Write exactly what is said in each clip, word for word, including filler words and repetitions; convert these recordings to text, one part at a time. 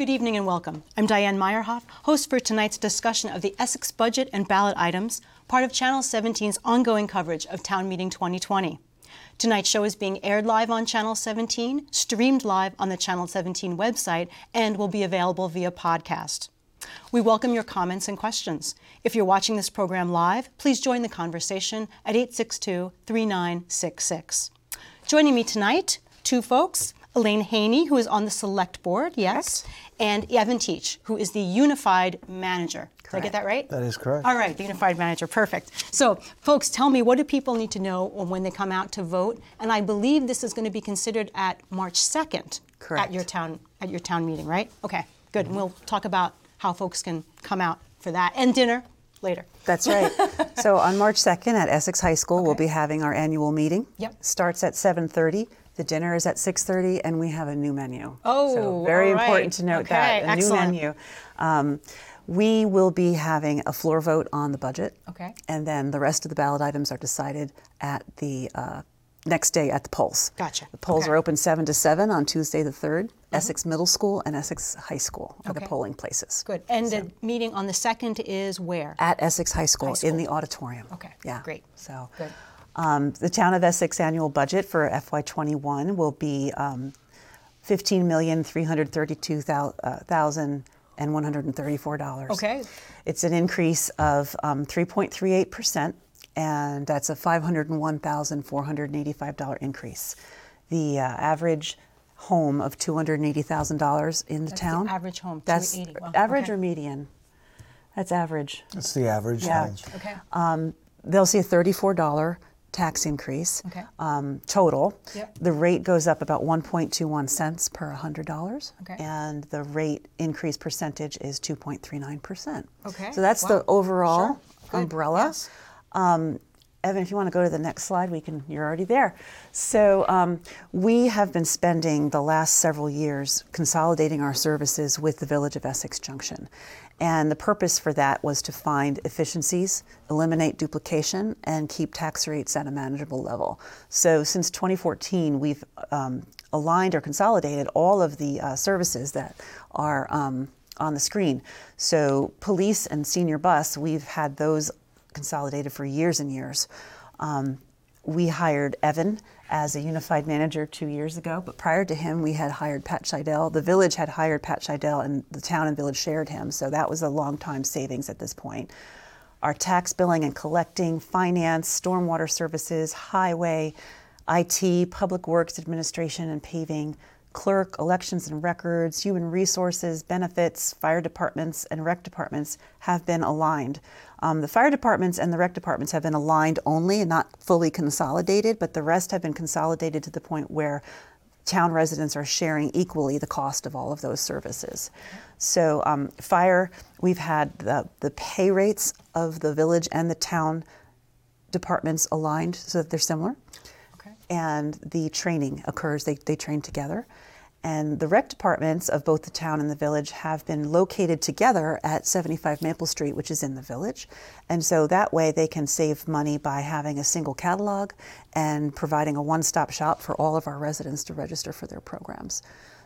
Good evening and welcome. I'm Diane Meyerhoff, host for tonight's discussion of the Essex budget and ballot items, part of Channel seventeen's ongoing coverage of Town Meeting twenty twenty. Tonight's show is being aired live on Channel seventeen, streamed live on the Channel seventeen website, and will be available via podcast. We welcome your comments and questions. If you're watching this program live, please join the conversation at eight six two, three nine six six. Joining me tonight, two folks. Elaine Haney, who is on the select board, yes, correct. And Evan Teach, who is the unified manager. Correct. Did I get that right? That is correct. All right, the unified manager, perfect. So, folks, tell me, what do people need to know when they come out to vote? And I believe this is going to be considered at March second. Correct. At your town, at your town meeting, right? Okay, good. Mm-hmm. And we'll talk about how folks can come out for that and dinner later. That's right. So on March second at Essex High School, okay, we'll be having our annual meeting. Yep. Starts at seven thirty. The dinner is at six thirty, and we have a new menu. Oh, so very all right. important to note okay, that, a excellent. new menu. Um, we will be having a floor vote on the budget, okay, and then the rest of the ballot items are decided at the uh, next day at the polls. Gotcha. The polls okay. are open seven to seven on Tuesday the third. Mm-hmm. Essex Middle School and Essex High School are okay. the polling places. Good. And so, the meeting on the second is where? At Essex High School, High School. in the auditorium. Okay, yeah. great. So. Good. Um, the Town of Essex annual budget for F Y twenty-one will be um, fifteen million three hundred thirty-two thousand one hundred thirty-four dollars. Okay. It's an increase of um, three point three eight percent, and that's a five hundred one thousand four hundred eighty-five dollars increase. The uh, average home of two hundred eighty thousand dollars in the that's town. The average home, two hundred eighty thousand dollars. That's wow. average okay. or median? That's average. That's the average yeah. home. Okay. Um, they'll see a thirty-four dollars tax increase okay. um, total. Yep. The rate goes up about one point two one cents per one hundred dollars, okay, and the rate increase percentage is two point three nine percent. Okay. So that's wow. the overall sure. umbrella. Yes. Um, Evan, if you want to go to the next slide, we can. You're already there. So um, we have been spending the last several years consolidating our services with the Village of Essex Junction. And the purpose for that was to find efficiencies, eliminate duplication, and keep tax rates at a manageable level. So since twenty fourteen, we've um, aligned or consolidated all of the uh, services that are um, on the screen. So police and senior bus, we've had those consolidated for years and years. Um, we hired Evan as a unified manager two years ago, but prior to him we had hired Pat Scheidel. The village had hired Pat Scheidel, and the town and village shared him, so that was a long time savings at this point. Our tax billing and collecting, finance, stormwater services, highway, I T, public works administration and paving, clerk, elections and records, human resources, benefits, fire departments and rec departments have been aligned. Um, the fire departments and the rec departments have been aligned only and not fully consolidated, but the rest have been consolidated to the point where town residents are sharing equally the cost of all of those services. So um, fire, we've had the, the pay rates of the village and the town departments aligned so that they're similar. Okay. And the training occurs, they, they train together. And the rec departments of both the town and the village have been located together at seventy-five Maple Street, which is in the village. And so that way they can save money by having a single catalog and providing a one-stop shop for all of our residents to register for their programs.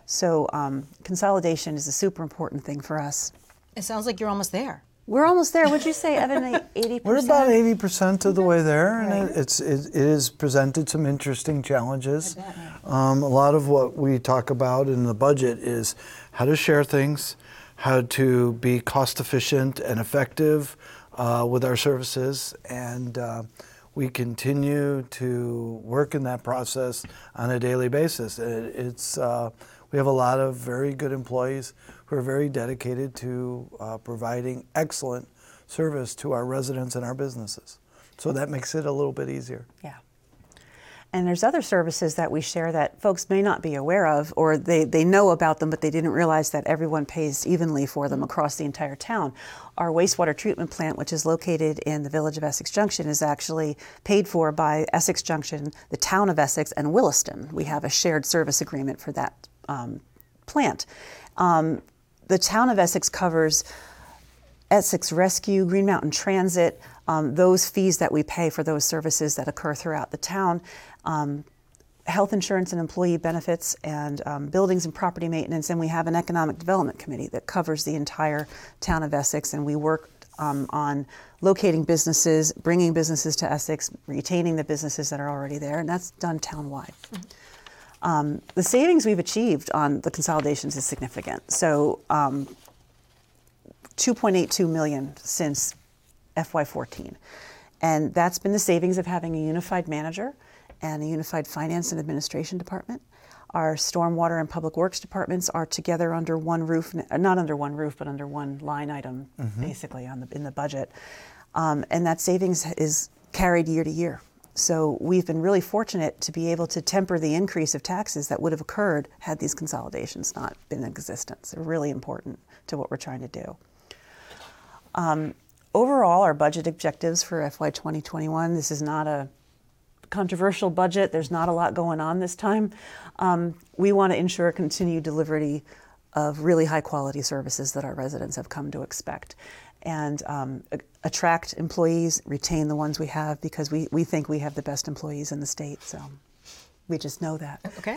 So um, consolidation is a super important thing for us. It sounds like you're almost there. We're almost there. Would you say, Evan, eighty percent? We're about eighty percent of the way there, and right. it, it's, it, it has presented some interesting challenges. Um, a lot of what we talk about in the budget is how to share things, how to be cost efficient and effective uh, with our services, and uh, we continue to work in that process on a daily basis. It, it's uh, we have a lot of very good employees. We're very dedicated to uh, providing excellent service to our residents and our businesses. So that makes it a little bit easier. Yeah. And there's other services that we share that folks may not be aware of, or they, they know about them, but they didn't realize that everyone pays evenly for them across the entire town. Our wastewater treatment plant, which is located in the Village of Essex Junction, is actually paid for by Essex Junction, the Town of Essex, and Williston. We have a shared service agreement for that um, plant. Um, The Town of Essex covers Essex Rescue, Green Mountain Transit, um, those fees that we pay for those services that occur throughout the town. Um, health insurance and employee benefits, and um, buildings and property maintenance, and we have an economic development committee that covers the entire town of Essex, and we work um, on locating businesses, bringing businesses to Essex, retaining the businesses that are already there, and that's done town-wide. Mm-hmm. Um, the savings we've achieved on the consolidations is significant. So um, two point eight two million since F Y fourteen, and that's been the savings of having a unified manager and a unified finance and administration department. Our stormwater and public works departments are together under one roof, not under one roof, but under one line item, mm-hmm. basically on the, in the budget. Um, and that savings is carried year to year. So we've been really fortunate to be able to temper the increase of taxes that would have occurred had these consolidations not been in existence. They're really important to what we're trying to do. Um, overall, our budget objectives for F Y twenty twenty-one, this is not a controversial budget. There's not a lot going on this time. Um, we want to ensure continued delivery of really high quality services that our residents have come to expect, and um, attract employees, retain the ones we have, because we, we think we have the best employees in the state. So we just know that. Okay.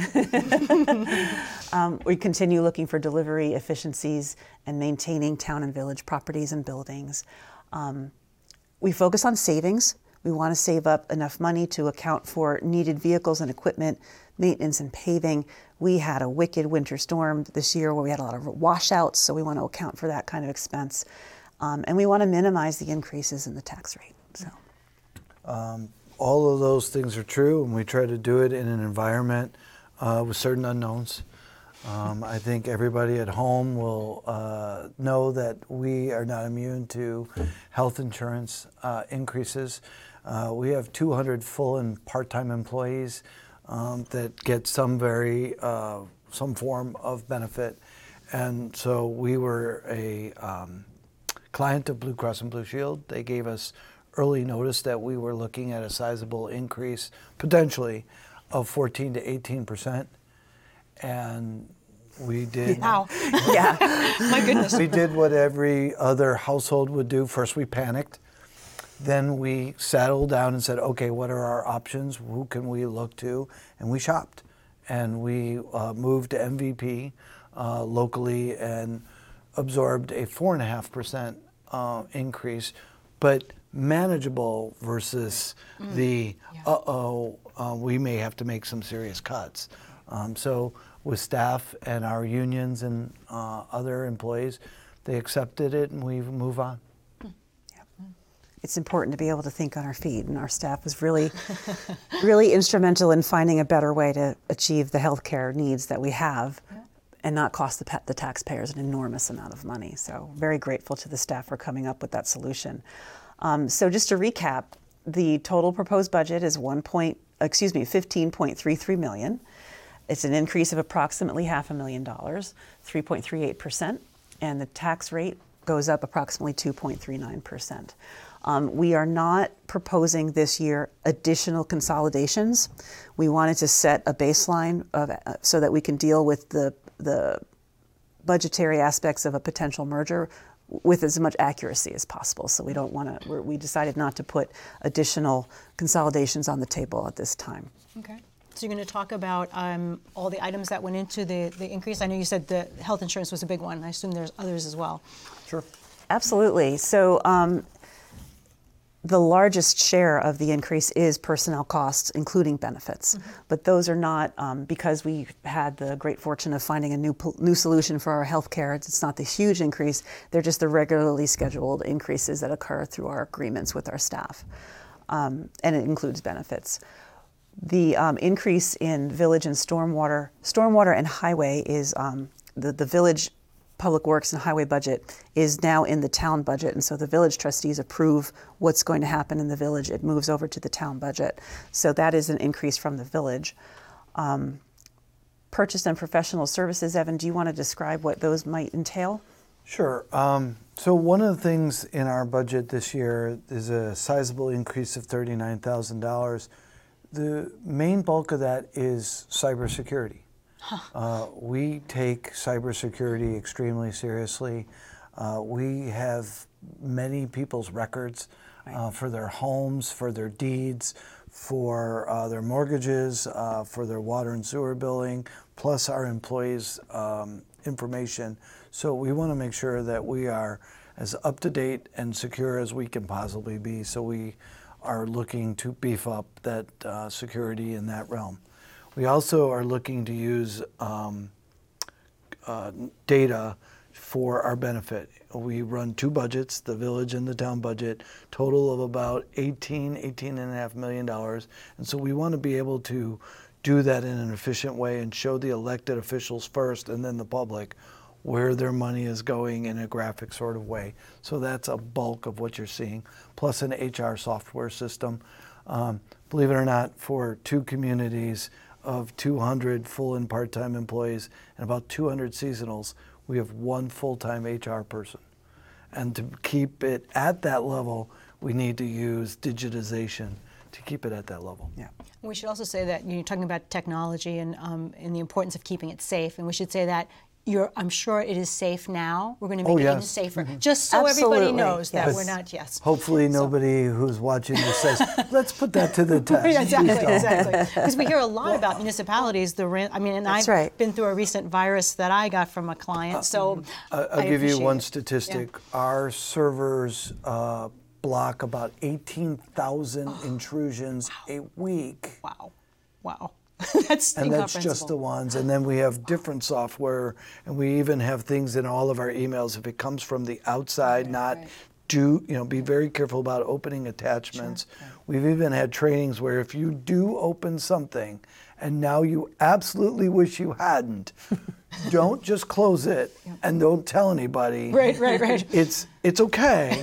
um, we continue looking for delivery efficiencies and maintaining town and village properties and buildings. Um, we focus on savings. We want to save up enough money to account for needed vehicles and equipment, maintenance and paving. We had a wicked winter storm this year where we had a lot of washouts, so we want to account for that kind of expense. Um, and we want to minimize the increases in the tax rate. So, um, all of those things are true, and we try to do it in an environment uh, with certain unknowns. Um, I think everybody at home will uh, know that we are not immune to health insurance uh, increases. Uh, we have two hundred full and part-time employees um, that get some very uh, some form of benefit, and so we were a um, client of Blue Cross and Blue Shield. They gave us early notice that we were looking at a sizable increase, potentially, of fourteen to eighteen percent. And we did. Wow. Yeah. My goodness. We did what every other household would do. First, we panicked. Then we settled down and said, okay, what are our options? Who can we look to? And we shopped. And we uh, moved to M V P uh, locally and absorbed a four point five percent uh, increase, but manageable versus mm. the, yeah. uh-oh, uh, we may have to make some serious cuts. Um, so with staff and our unions and uh, other employees, they accepted it, and we move on. It's important to be able to think on our feet, and our staff was really, really instrumental in finding a better way to achieve the healthcare needs that we have, yeah. and not cost the, pa- the taxpayers an enormous amount of money. So very grateful to the staff for coming up with that solution. Um, so just to recap, the total proposed budget is one point, excuse me, fifteen point three three million. It's an increase of approximately half a million dollars, three point three eight percent, and the tax rate goes up approximately two point three nine percent. Um, we are not proposing this year additional consolidations. We wanted to set a baseline of uh, so that we can deal with the the budgetary aspects of a potential merger with as much accuracy as possible. So we don't want to. We decided not to put additional consolidations on the table at this time. Okay. So you're going to talk about um, all the items that went into the, the increase. I know you said the health insurance was a big one. I assume there's others as well. Sure. Absolutely. So um, the largest share of the increase is personnel costs, including benefits. Mm-hmm. But those are not, um, because we had the great fortune of finding a new new solution for our health care, it's not the huge increase. They're just the regularly scheduled increases that occur through our agreements with our staff. Um, and it includes benefits. The um, increase in village and stormwater, stormwater and highway is um, the, the village public works and highway budget is now in the town budget. And so the village trustees approve what's going to happen in the village. It moves over to the town budget. So that is an increase from the village. Um, purchase and professional services, Evan, do you want to describe what those might entail? Sure. Um, so one of the things in our budget this year is a sizable increase of thirty-nine thousand dollars. The main bulk of that is cybersecurity. Huh. Uh, we take cybersecurity extremely seriously. Uh, we have many people's records, right. uh, for their homes, for their deeds, for uh, their mortgages, uh, for their water and sewer billing, plus our employees' um, information. So we want to make sure that we are as up to date and secure as we can possibly be. So we are looking to beef up that uh, security in that realm. We also are looking to use um, uh, data for our benefit. We run two budgets, the village and the town budget, total of about eighteen, eighteen and a half million dollars. And so we want to be able to do that in an efficient way and show the elected officials first and then the public where their money is going in a graphic sort of way. So that's a bulk of what you're seeing, plus an H R software system. Um, believe it or not, for two communities of two hundred full and part-time employees and about two hundred seasonals, we have one full-time H R person. And to keep it at that level, we need to use digitization to keep it at that level. Yeah. We should also say that you're talking about technology and, um, and the importance of keeping it safe. And we should say that you're, I'm sure it is safe now. We're going to make oh, yes. it even safer. Mm-hmm. Just so Absolutely. everybody knows yes. that we're not, yes. Hopefully so. nobody who's watching this says, let's put that to the test. Yeah, exactly, exactly. Because we hear a lot well, about municipalities. The rent, I mean, and I've right. been through a recent virus that I got from a client, so uh, I'll I give you one statistic. Yeah. Our servers uh, block about eighteen thousand oh, intrusions wow. a week. Wow, wow. That's and that's just the ones. And then we have different software, and we even have things in all of our emails. If it comes from the outside, right, not right. do, you know, be very careful about opening attachments. Sure. We've even had trainings where if you do open something and now you absolutely wish you hadn't, don't just close it and don't tell anybody. Right, right, right. It's, it's okay.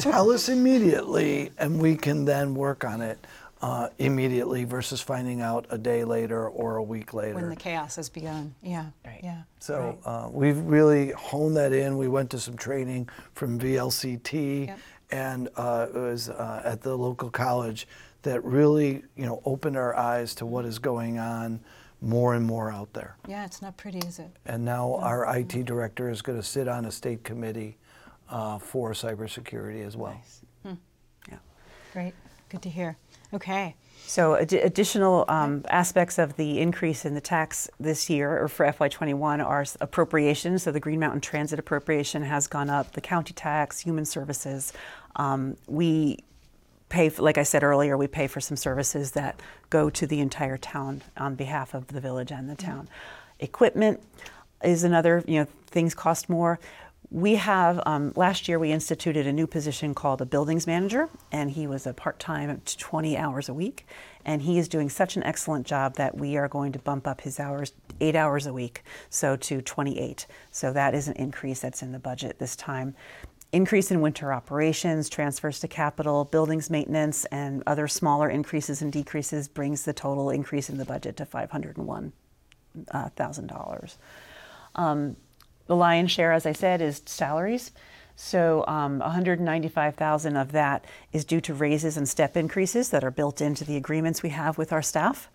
Tell us immediately, and we can then work on it. Uh, immediately versus finding out a day later or a week later. When the chaos has begun, yeah, right. yeah. So right. uh, we've really honed that in. We went to some training from V L C T yep. and uh, it was uh, at the local college that really, you know, opened our eyes to what is going on more and more out there. Yeah, it's not pretty, is it? And now no. our I T director is going to sit on a state committee uh, for cybersecurity as well. Nice. Hmm. Yeah. Great, good to hear. Okay. So ad- additional um, aspects of the increase in the tax this year, or for F Y twenty-one, are appropriations. So the Green Mountain Transit appropriation has gone up, the county tax, human services. Um, we pay, for, like I said earlier, we pay for some services that go to the entire town on behalf of the village and the town. Mm-hmm. Equipment is another, you know, things cost more. We have, um, last year we instituted a new position called a buildings manager, and he was a part-time twenty hours a week, and he is doing such an excellent job that we are going to bump up his hours, eight hours a week, so to twenty-eight. So that is an increase that's in the budget this time. Increase in winter operations, transfers to capital, buildings maintenance, and other smaller increases and decreases brings the total increase in the budget to five hundred one thousand dollars. Um, The lion's share, as I said, is salaries. So um, one hundred ninety-five thousand of that is due to raises and step increases that are built into the agreements we have with our staff.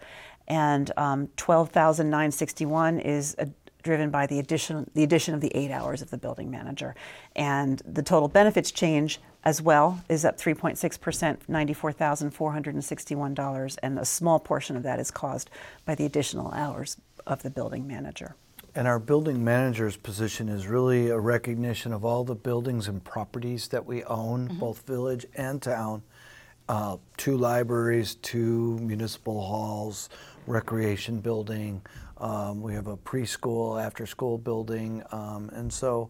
And um, twelve thousand nine hundred sixty-one is uh, driven by the addition, the addition of the eight hours of the building manager. And the total benefits change as well is up three point six percent, ninety-four thousand four hundred sixty-one dollars. And a small portion of that is caused by the additional hours of the building manager. And our building manager's position is really a recognition of all the buildings and properties that we own, mm-hmm. both village and town, uh, two libraries, two municipal halls, recreation building. Um, we have a preschool, after-school building. Um, and so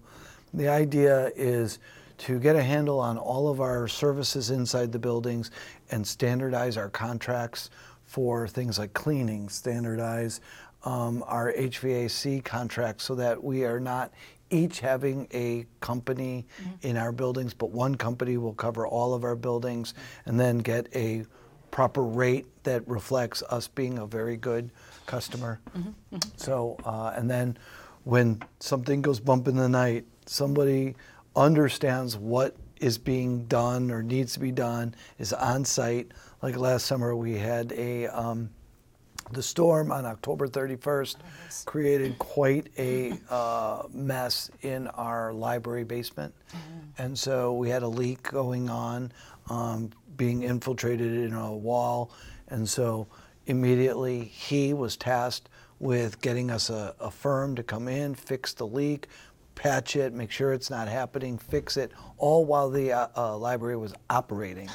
the idea is to get a handle on all of our services inside the buildings and standardize our contracts for things like cleaning, standardize Um, our H V A C contracts so that we are not each having a company mm-hmm. in our buildings, but one company will cover all of our buildings and then get a proper rate that reflects us being a very good customer. Mm-hmm. Mm-hmm. So, uh, and then when something goes bump in the night, somebody understands what is being done or needs to be done, is on site. Like last summer we had a um, The storm on October thirty-first created quite a uh, mess in our library basement. Mm-hmm. And so we had a leak going on, um, being infiltrated in a wall. And so immediately he was tasked with getting us a, a firm to come in, fix the leak, patch it, make sure it's not happening, fix it, all while the uh, uh, library was operating.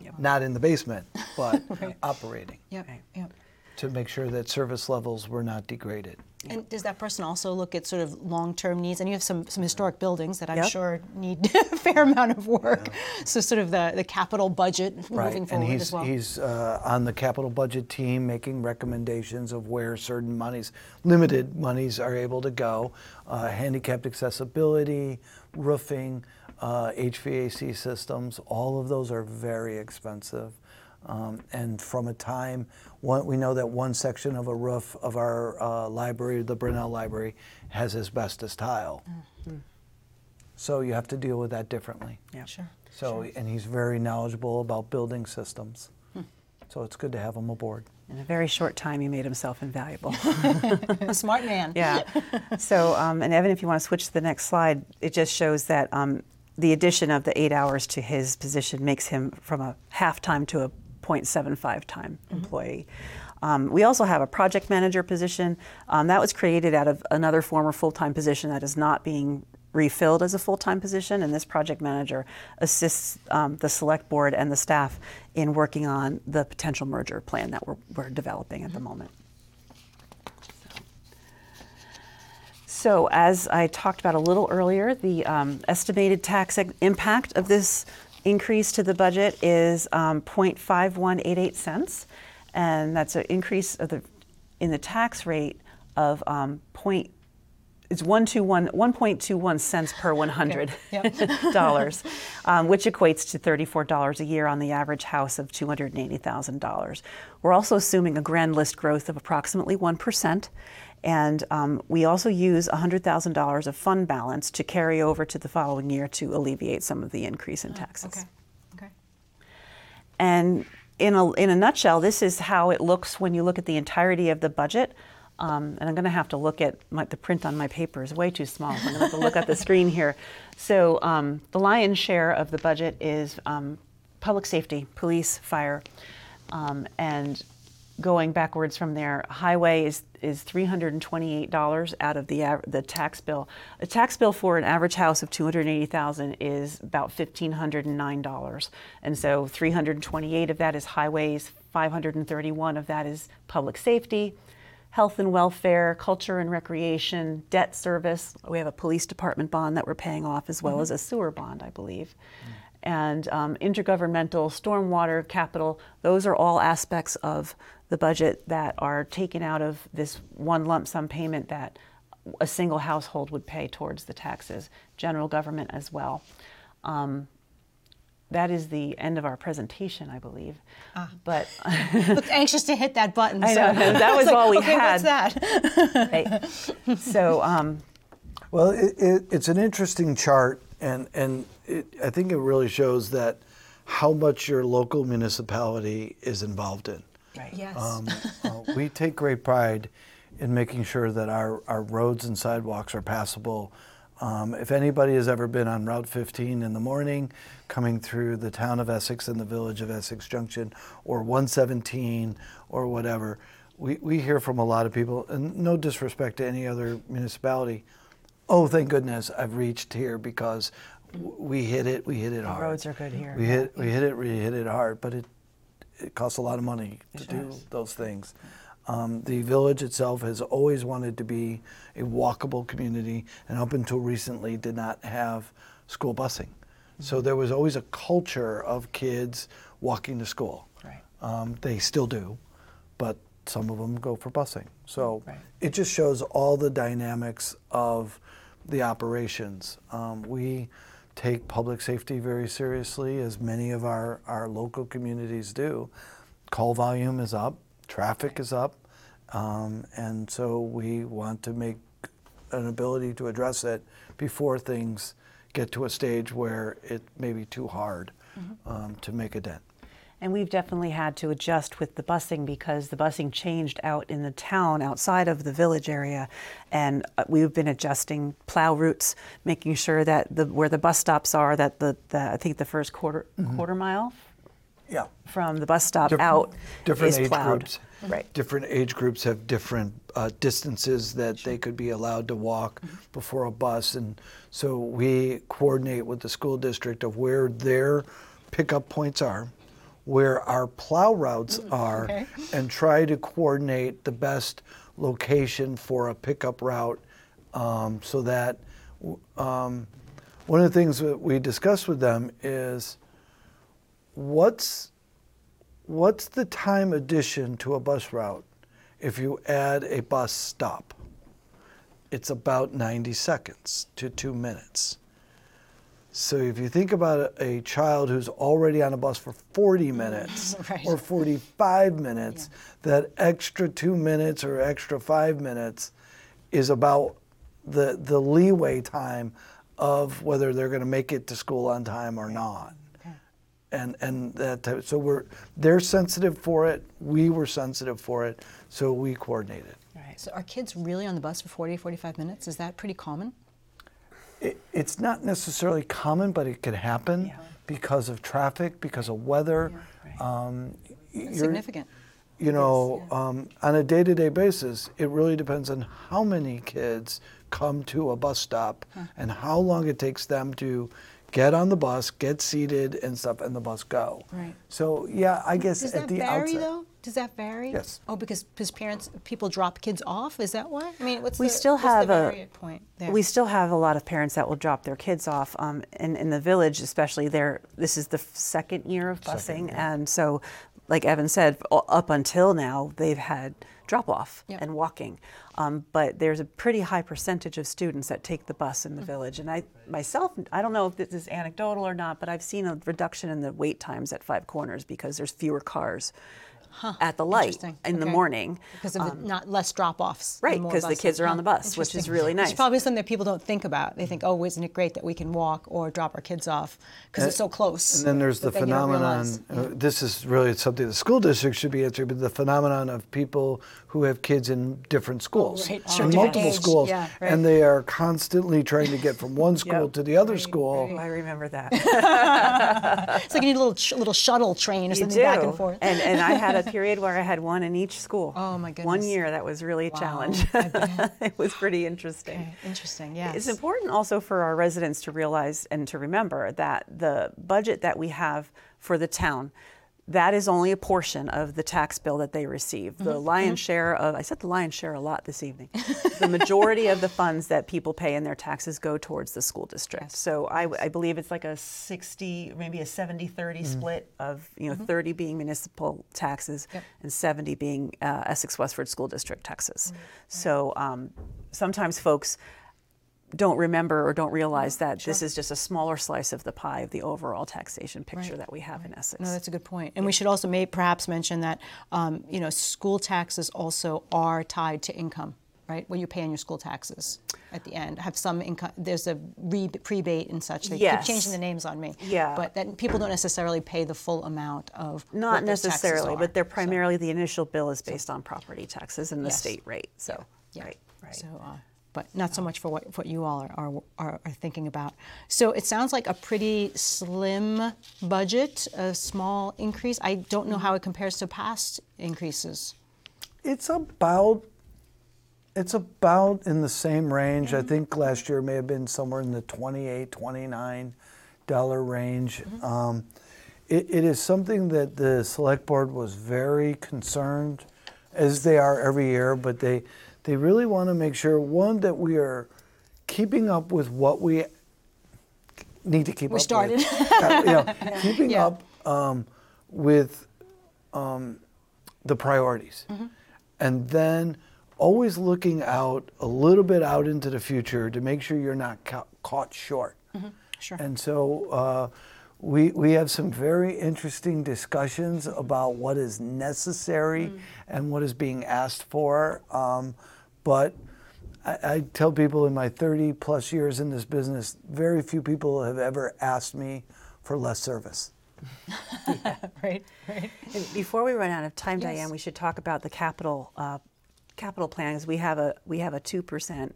Yep. Not in the basement, but right. operating. Yep. Right. Yep. To make sure that service levels were not degraded. And does that person also look at sort of long-term needs? And you have some, some historic buildings that I'm yep. sure need a fair amount of work. Yeah. So sort of the, the capital budget right. moving forward as well. And he's, he's uh, on the capital budget team making recommendations of where certain monies, limited monies, are able to go. Uh, handicapped accessibility, roofing, uh, H V A C systems, all of those are very expensive. Um, and from a time, one, we know that one section of a roof of our uh, library, the Brunel Library, has asbestos tile. Mm-hmm. So you have to deal with that differently. Yeah, sure. So, sure. And he's very knowledgeable about building systems. Hmm. So it's good to have him aboard. In a very short time, he made himself invaluable. A smart man. Yeah. So, um, and Evan, if you want to switch to the next slide, it just shows that um, the addition of the eight hours to his position makes him from a half-time to a zero point seven five time employee. Mm-hmm. Um, we also have a project manager position um, that was created out of another former full-time position that is not being refilled as a full-time position, and this project manager assists um, the select board and the staff in working on the potential merger plan that we're, we're developing at mm-hmm. the moment. So as I talked about a little earlier, the um, estimated tax impact of this increase to the budget is um, zero point five one eight eight cents, and that's an increase of the in the tax rate of um, point. It's one point two one cents per one hundred dollars, okay. Yep. um, which equates to thirty-four dollars a year on the average house of two hundred eighty thousand dollars. We're also assuming a grand list growth of approximately one percent. And um, we also use one hundred thousand dollars of fund balance to carry over to the following year to alleviate some of the increase in taxes. Oh, okay. Okay. And in a, in a nutshell, this is how it looks when you look at the entirety of the budget. Um, and I'm going to have to look at my, the print on my paper is way too small, so I'm going to have to look at the screen here. So um, the lion's share of the budget is um, public safety, police, fire, um, and going backwards from there, highway is is three hundred twenty-eight dollars out of the av- the tax bill. A tax bill for an average house of two hundred eighty thousand dollars is about one thousand five hundred nine dollars, and so three hundred twenty-eight dollars of that is highways, five hundred thirty-one dollars of that is public safety, health and welfare, culture and recreation, debt service. We have a police department bond that we're paying off, as well mm-hmm. as a sewer bond, I believe. Mm. And um, intergovernmental, stormwater, capital, those are all aspects of the budget that are taken out of this one lump sum payment that a single household would pay towards the taxes, general government as well. Um, that is the end of our presentation, I believe. Ah. But looked anxious to hit that button. So. I know, that was like, all we okay, had. What's that? Right. So, um, well, it, it, it's an interesting chart. And and it, I think it really shows that how much your local municipality is involved in. Right. Yes. Um, uh, we take great pride in making sure that our, our roads and sidewalks are passable. Um, if anybody has ever been on Route fifteen in the morning, coming through the town of Essex and the village of Essex Junction, or one seventeen or whatever, we, we hear from a lot of people, and no disrespect to any other municipality, oh, thank goodness I've reached here because we hit it, we hit it hard. The roads are good here. We hit, we hit it, we hit it hard, but it it costs a lot of money to do those things. Um, the village itself has always wanted to be a walkable community, and up until recently did not have school busing. Mm-hmm. So there was always a culture of kids walking to school. Right. Um, they still do, but some of them go for busing. So right. It just shows all the dynamics of the operations. Um, we take public safety very seriously, as many of our, our local communities do. Call volume is up, traffic is up, um, and so we want to make an ability to address it before things get to a stage where it may be too hard mm-hmm. um, to make a dent. And we've definitely had to adjust with the busing because the busing changed out in the town outside of the village area, and we've been adjusting plow routes, making sure that the where the bus stops are, that the, the I think the first quarter mm-hmm. quarter mile yeah. from the bus stop different, out different is plowed. Groups. Right. Different age groups have different uh, distances that they could be allowed to walk mm-hmm. before a bus. And so we coordinate with the school district of where their pickup points are, where our plow routes mm-hmm. are, okay. and try to coordinate the best location for a pickup route um, so that um, one of the things that we discussed with them is what's What's the time addition to a bus route if you add a bus stop? It's about ninety seconds to two minutes. So if you think about a, a child who's already on a bus for forty minutes right. or forty-five minutes, yeah. that extra two minutes or extra five minutes is about the, the leeway time of whether they're going to make it to school on time or not. And and that type of, so we're they're sensitive for it. We were sensitive for it, so we coordinated. All right. So are kids really on the bus for forty, forty-five minutes? Is that pretty common? It, it's not necessarily common, but it could happen yeah. because of traffic, because of weather. Yeah, right. um, That's significant. You know, yes, yeah. um, on a day-to-day basis, it really depends on how many kids come to a bus stop huh. and how long it takes them to get on the bus, get seated and stuff, and the bus go. Right. So yeah, I guess Does at the vary, outset. Does that vary though? Does that vary? Yes. Oh, because because parents, people drop kids off. Is that why? I mean, what's we the, still have the a point there? We still have a lot of parents that will drop their kids off, um, and in the village especially. There, this is the second year of busing, second, yeah. and so, like Evan said, up until now they've had drop off yep. and walking. Um, but there's a pretty high percentage of students that take the bus in the mm-hmm. village. And I myself, I don't know if this is anecdotal or not, but I've seen a reduction in the wait times at Five Corners because there's fewer cars huh. at the light in okay. the morning. Because of um, the not less drop-offs. Right, because the kids are on the bus, which is really nice. It's probably something that people don't think about. They think, oh, isn't it great that we can walk or drop our kids off because it's so close. And then there's the phenomenon, uh, this is really something the school district should be answering, but the phenomenon of people who have kids in different schools, oh, right. oh, in right. multiple age. schools, yeah, right. and they are constantly trying to get from one school yep. to the other right, school. Right. I remember that. It's like you need a little sh- little shuttle train or something back and forth. And, and I had a period where I had one in each school. Oh my goodness! One year that was really a wow. challenge. It was pretty interesting. Okay. Interesting, yeah. It's important also for our residents to realize and to remember that the budget that we have for the town, that is only a portion of the tax bill that they receive. The mm-hmm. lion's mm-hmm. share of, I said the lion's share a lot this evening, the majority of the funds that people pay in their taxes go towards the school district. Yes. So I, I believe it's like a sixty, maybe a seventy thirty mm-hmm. split of, you know, mm-hmm. thirty being municipal taxes yep. and seventy being uh, Essex-Westford School District taxes. Mm-hmm. So um, sometimes folks don't remember or don't realize that sure. this is just a smaller slice of the pie of the overall taxation picture right. that we have right. in Essex. No, that's a good point. And yeah. we should also may perhaps mention that um, you know, school taxes also are tied to income, right? What you pay on your school taxes at the end have some income. There's a re- prebate and such. They yes. keep changing the names on me. Yeah. But that people don't necessarily pay the full amount of not what necessarily, taxes are, but they're primarily so. the initial bill is based so. on property taxes and the yes. state rate. So yeah. right, right. So. Uh, but not so much for what, what you all are, are, are, are thinking about. So it sounds like a pretty slim budget, a small increase. I don't know how it compares to past increases. It's about, it's about in the same range. Mm-hmm. I think last year may have been somewhere in the twenty-eight, twenty-nine dollars range. Mm-hmm. Um, it, it is something that the select board was very concerned, as they are every year, but they, They really want to make sure, one, that we are keeping up with what we need to keep we up started. with. We started. You know, yeah. Keeping yeah. up um, with um, the priorities. Mm-hmm. And then always looking out a little bit out into the future to make sure you're not ca- caught short. Mm-hmm. Sure. And so uh, we, we have some very interesting discussions about what is necessary mm-hmm. and what is being asked for. Um, But I, I tell people in my thirty plus years in this business, very few people have ever asked me for less service. yeah. Right, right. And before we run out of time, yes. Diane, we should talk about the capital uh, capital plan. We have a we have a two percent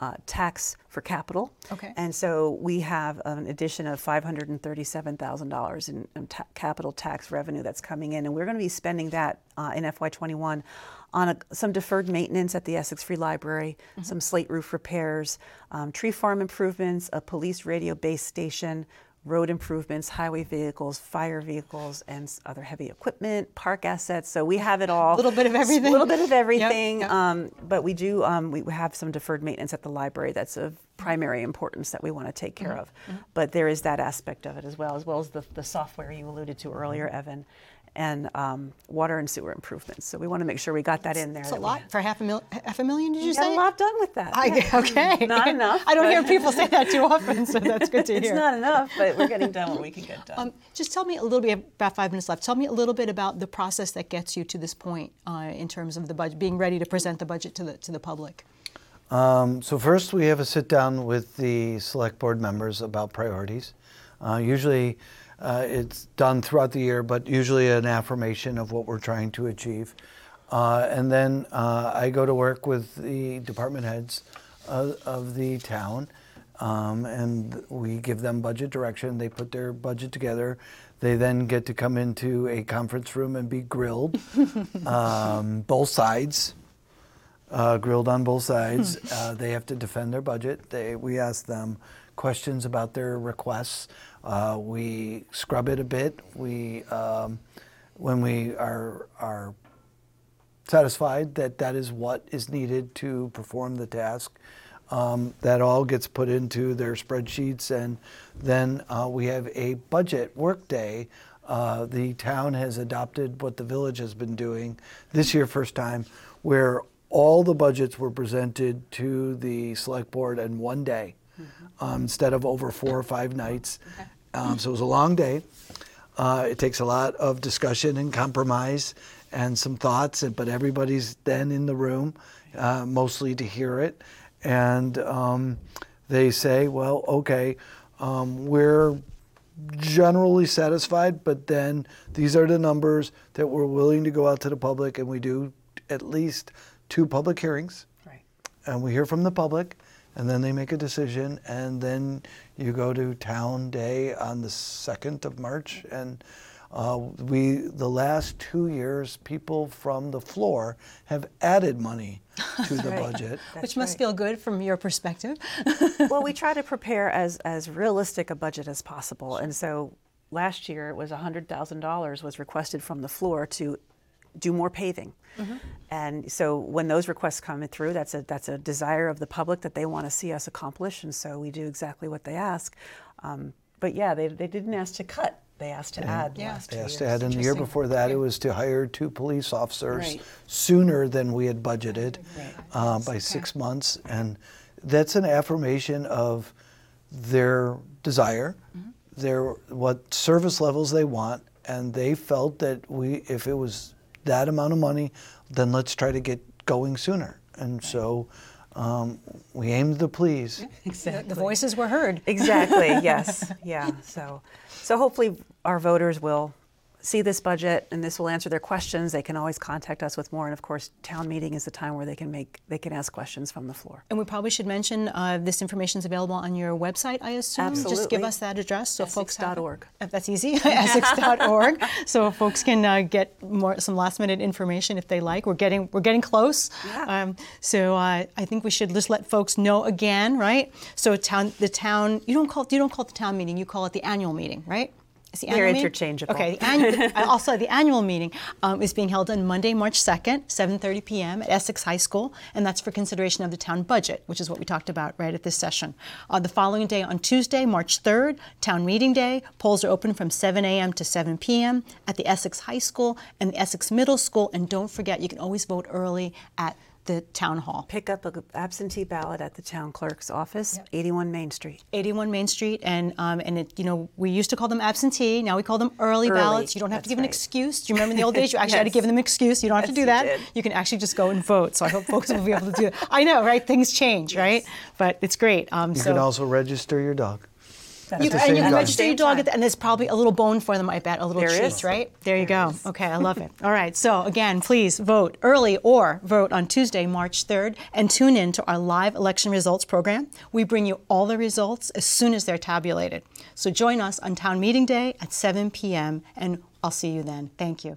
uh, tax for capital. Okay. And so we have an addition of five hundred thirty-seven thousand dollars in, in ta capital tax revenue that's coming in, and we're going to be spending that uh, in F Y twenty-one on a, some deferred maintenance at the Essex Free Library, mm-hmm. some slate roof repairs, um, tree farm improvements, a police radio base station, road improvements, highway vehicles, fire vehicles, and other heavy equipment, park assets. So we have it all. A little bit of everything. A little bit of everything. Yep, yep. Um, but we do, um, we have some deferred maintenance at the library that's of primary importance that we want to take care mm-hmm. of. Mm-hmm. But there is that aspect of it as well, as well as the, the software you alluded to earlier, Evan, and um, water and sewer improvements. So we want to make sure we got that in there. That's a lot. For half a, mil half a million, did you say? We got a lot done with that. I, yeah. Okay. Not enough. I don't hear people say that too often, so that's good to hear. It's not enough, but we're getting done what we can get done. Um, just tell me a little bit, about five minutes left, tell me a little bit about the process that gets you to this point uh, in terms of the budget, being ready to present the budget to the, to the public. Um, so first we have a sit down with the select board members about priorities. Uh, usually Uh, it's done throughout the year, but usually an affirmation of what we're trying to achieve. Uh, and then uh, I go to work with the department heads of, of the town, um, and we give them budget direction. They put their budget together. They then get to come into a conference room and be grilled, um, both sides, uh, grilled on both sides. Uh, they have to defend their budget. They, we ask them questions about their requests. Uh, we scrub it a bit. We, um, when we are, are satisfied that that is what is needed to perform the task, um, that all gets put into their spreadsheets, and then uh, we have a budget work day. Uh, the town has adopted what the village has been doing this year, first time, where all the budgets were presented to the select board in one day. Um, instead of over four or five nights. Okay. Um, so it was a long day. Uh, it takes a lot of discussion and compromise and some thoughts, but everybody's then in the room, uh, mostly to hear it. And um, they say, well, okay, um, we're generally satisfied, but then these are the numbers that we're willing to go out to the public, and we do at least two public hearings. Right. And we hear from the public. And then they make a decision, and then you go to town day on the second of March. And uh, we, the last two years, people from the floor have added money to the right. budget. That's Which must right. feel good from your perspective. Well, we try to prepare as, as realistic a budget as possible. And so last year it was one hundred thousand dollars was requested from the floor to do more paving. Mm-hmm. And so when those requests come through, that's a that's a desire of the public that they want to see us accomplish, and so we do exactly what they ask. Um, but yeah, they, they didn't ask to cut, they asked to yeah. add yeah. last They asked to add, and the year before that it was to hire two police officers right. sooner than we had budgeted right. uh, by okay. six months. And that's an affirmation of their desire, mm-hmm. their what service levels they want, and they felt that we, if it was that amount of money, then let's try to get going sooner. And so um, we aimed to please. Yeah, exactly. The voices were heard. Exactly, yes, yeah. So, so hopefully our voters will see this budget, and this will answer their questions. They can always contact us with more, and of course, town meeting is the time where they can make they can ask questions from the floor. And we probably should mention uh, this information is available on your website, I assume. Absolutely. Just give us that address, so Essex dot org. That's easy. Essex dot org. So folks can uh, get more some last minute information if they like. We're getting we're getting close. Yeah. Um, so uh, I think we should just let folks know again, right? So town the town you don't call it, you don't call it the town meeting. You call it the annual meeting, right? Is the They're interchangeable. Okay. The annual, also, the annual meeting um, is being held on Monday, March second, seven thirty p m at Essex High School, and that's for consideration of the town budget, which is what we talked about right at this session. Uh, the following day, on Tuesday, March third, town meeting day. Polls are open from seven a m to seven p m at the Essex High School and the Essex Middle School, and don't forget, you can always vote early at the town hall. Pick up an absentee ballot at the town clerk's office, yep. eighty-one Main Street. eighty-one Main Street, and um, and it, you know, we used to call them absentee. Now we call them early, early. ballots. You don't have That's to give right. an excuse. Do you remember in the old days you actually yes. had to give them an excuse? You don't have yes, to do that. You, you can actually just go and vote. So I hope folks will be able to do that. I know, right? Things change, yes. right? But it's great. Um, you so can also register your dog. That's you, the and you can register your dog, at the, and there's probably a little bone for them, I bet, a little there treat, is. right? There you there go. Is. Okay, I love it. All right, so again, please vote early or vote on Tuesday, March third, and tune in to our live election results program. We bring you all the results as soon as they're tabulated. So join us on Town Meeting Day at seven p m, and I'll see you then. Thank you.